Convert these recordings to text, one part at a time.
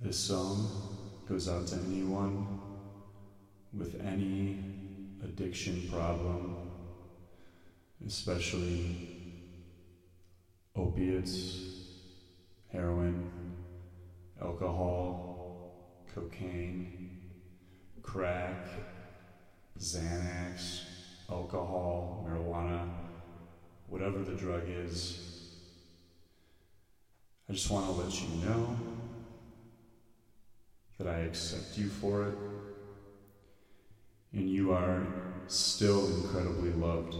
This song goes out to anyone with any addiction problem, especially opiates, heroin, alcohol, cocaine, crack, Xanax, alcohol, marijuana, whatever the drug is. I just want to let you know that I accept you for it, and you are still incredibly loved.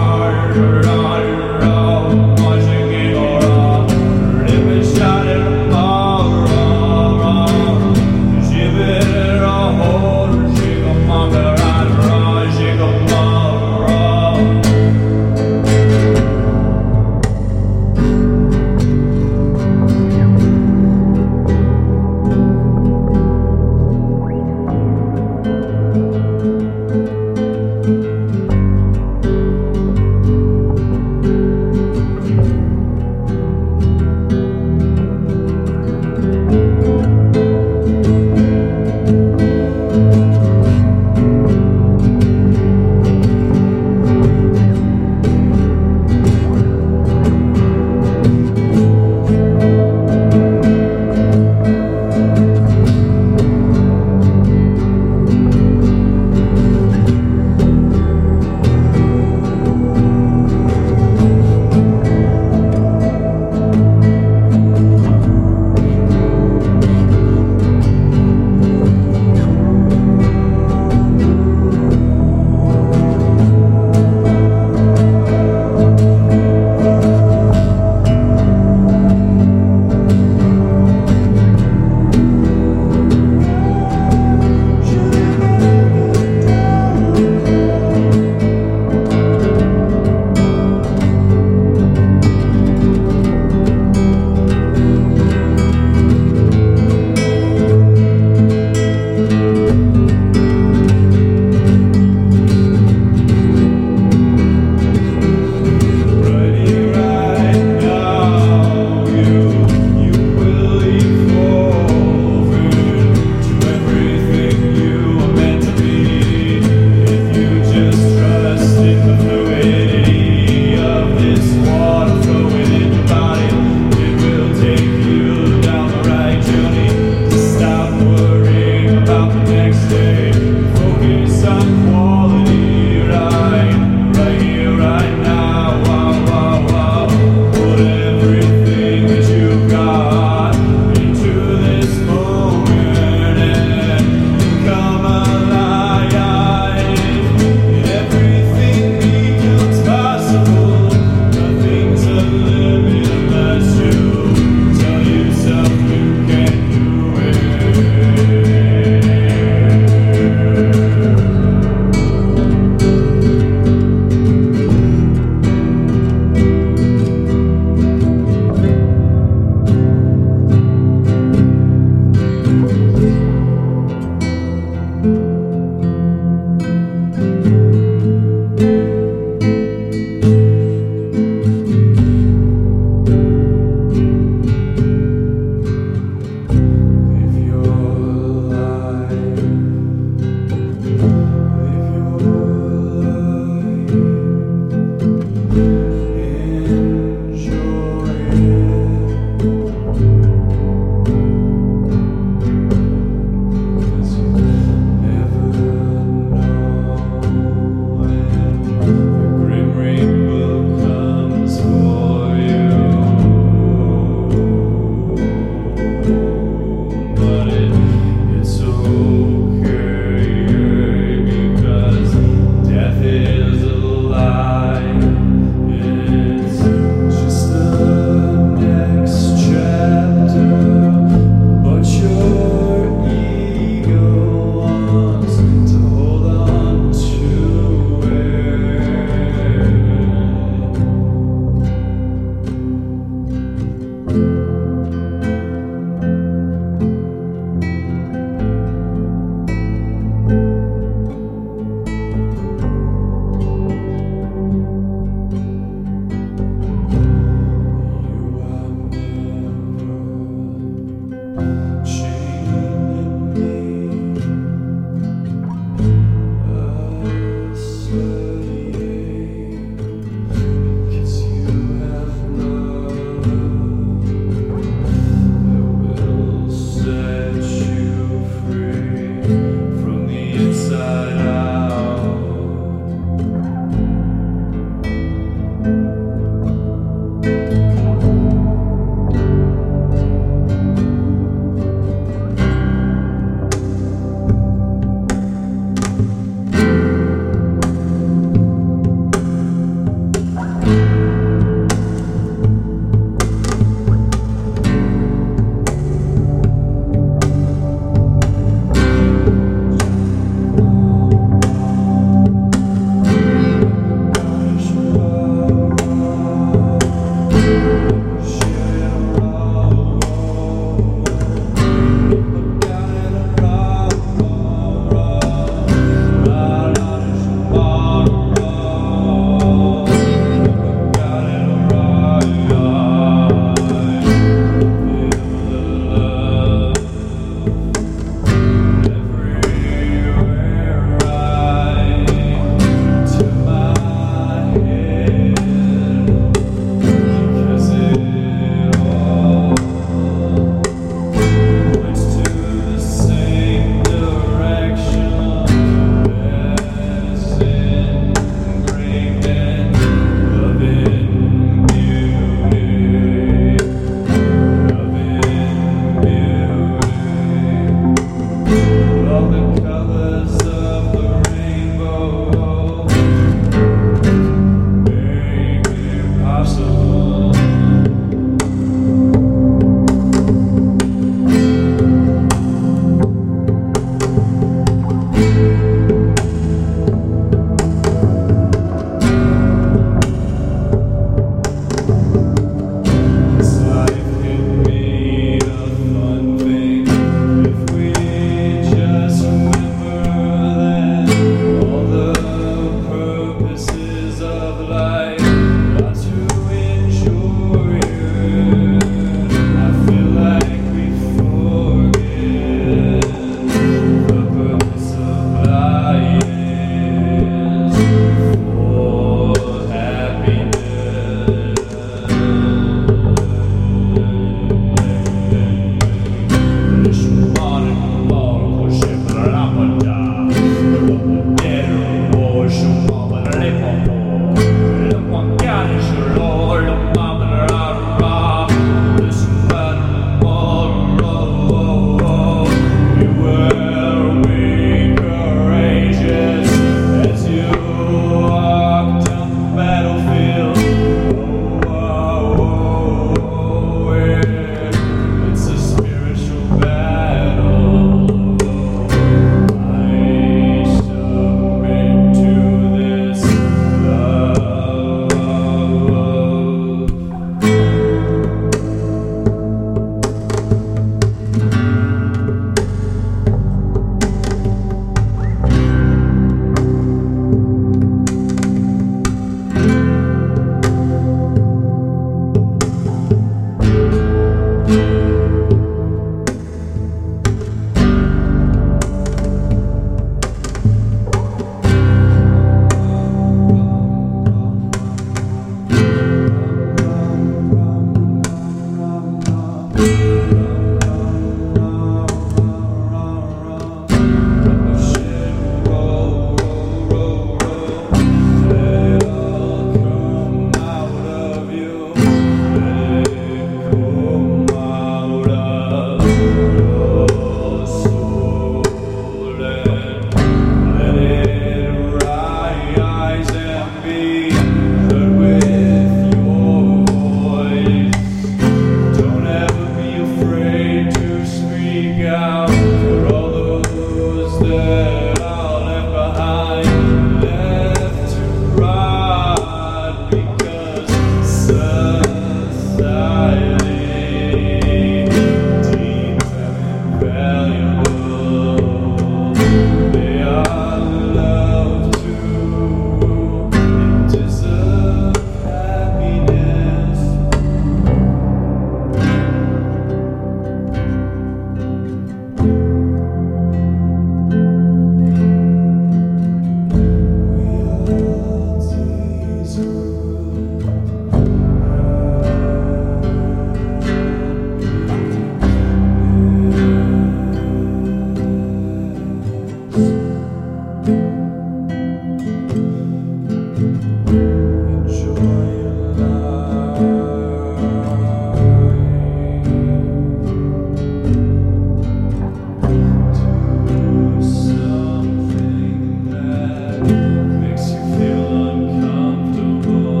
Makes you feel uncomfortable.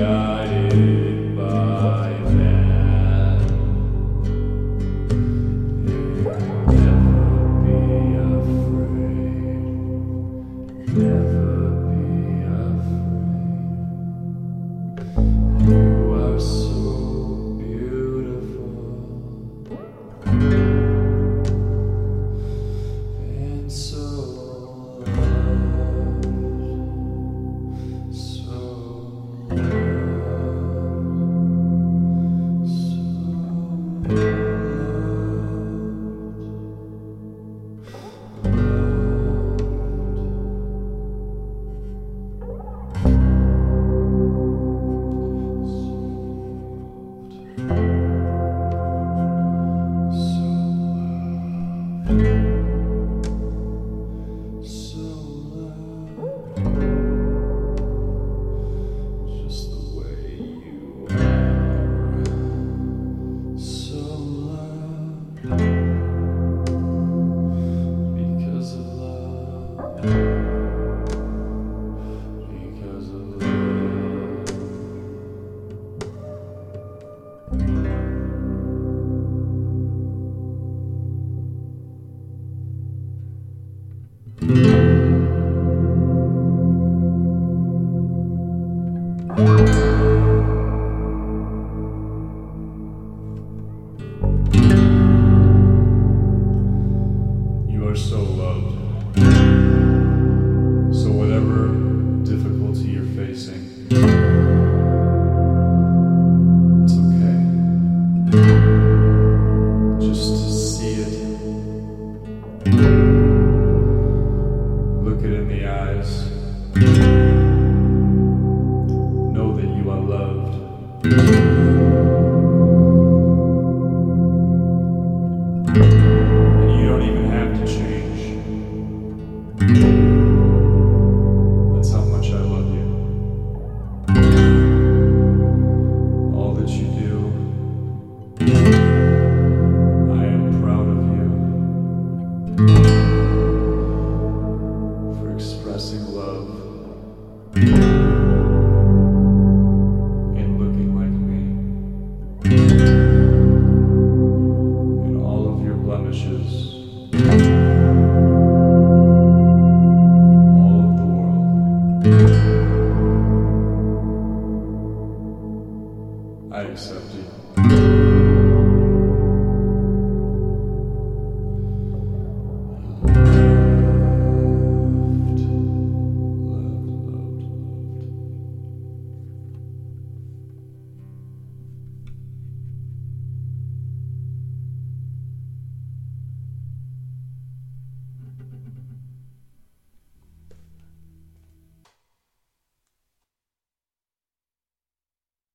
guided by man, and never be afraid, you are so beautiful, and so you are so loved. So whatever difficulty you're facing, it's okay. Just see it. Look it in the eyes. Know that you are loved. I accept it.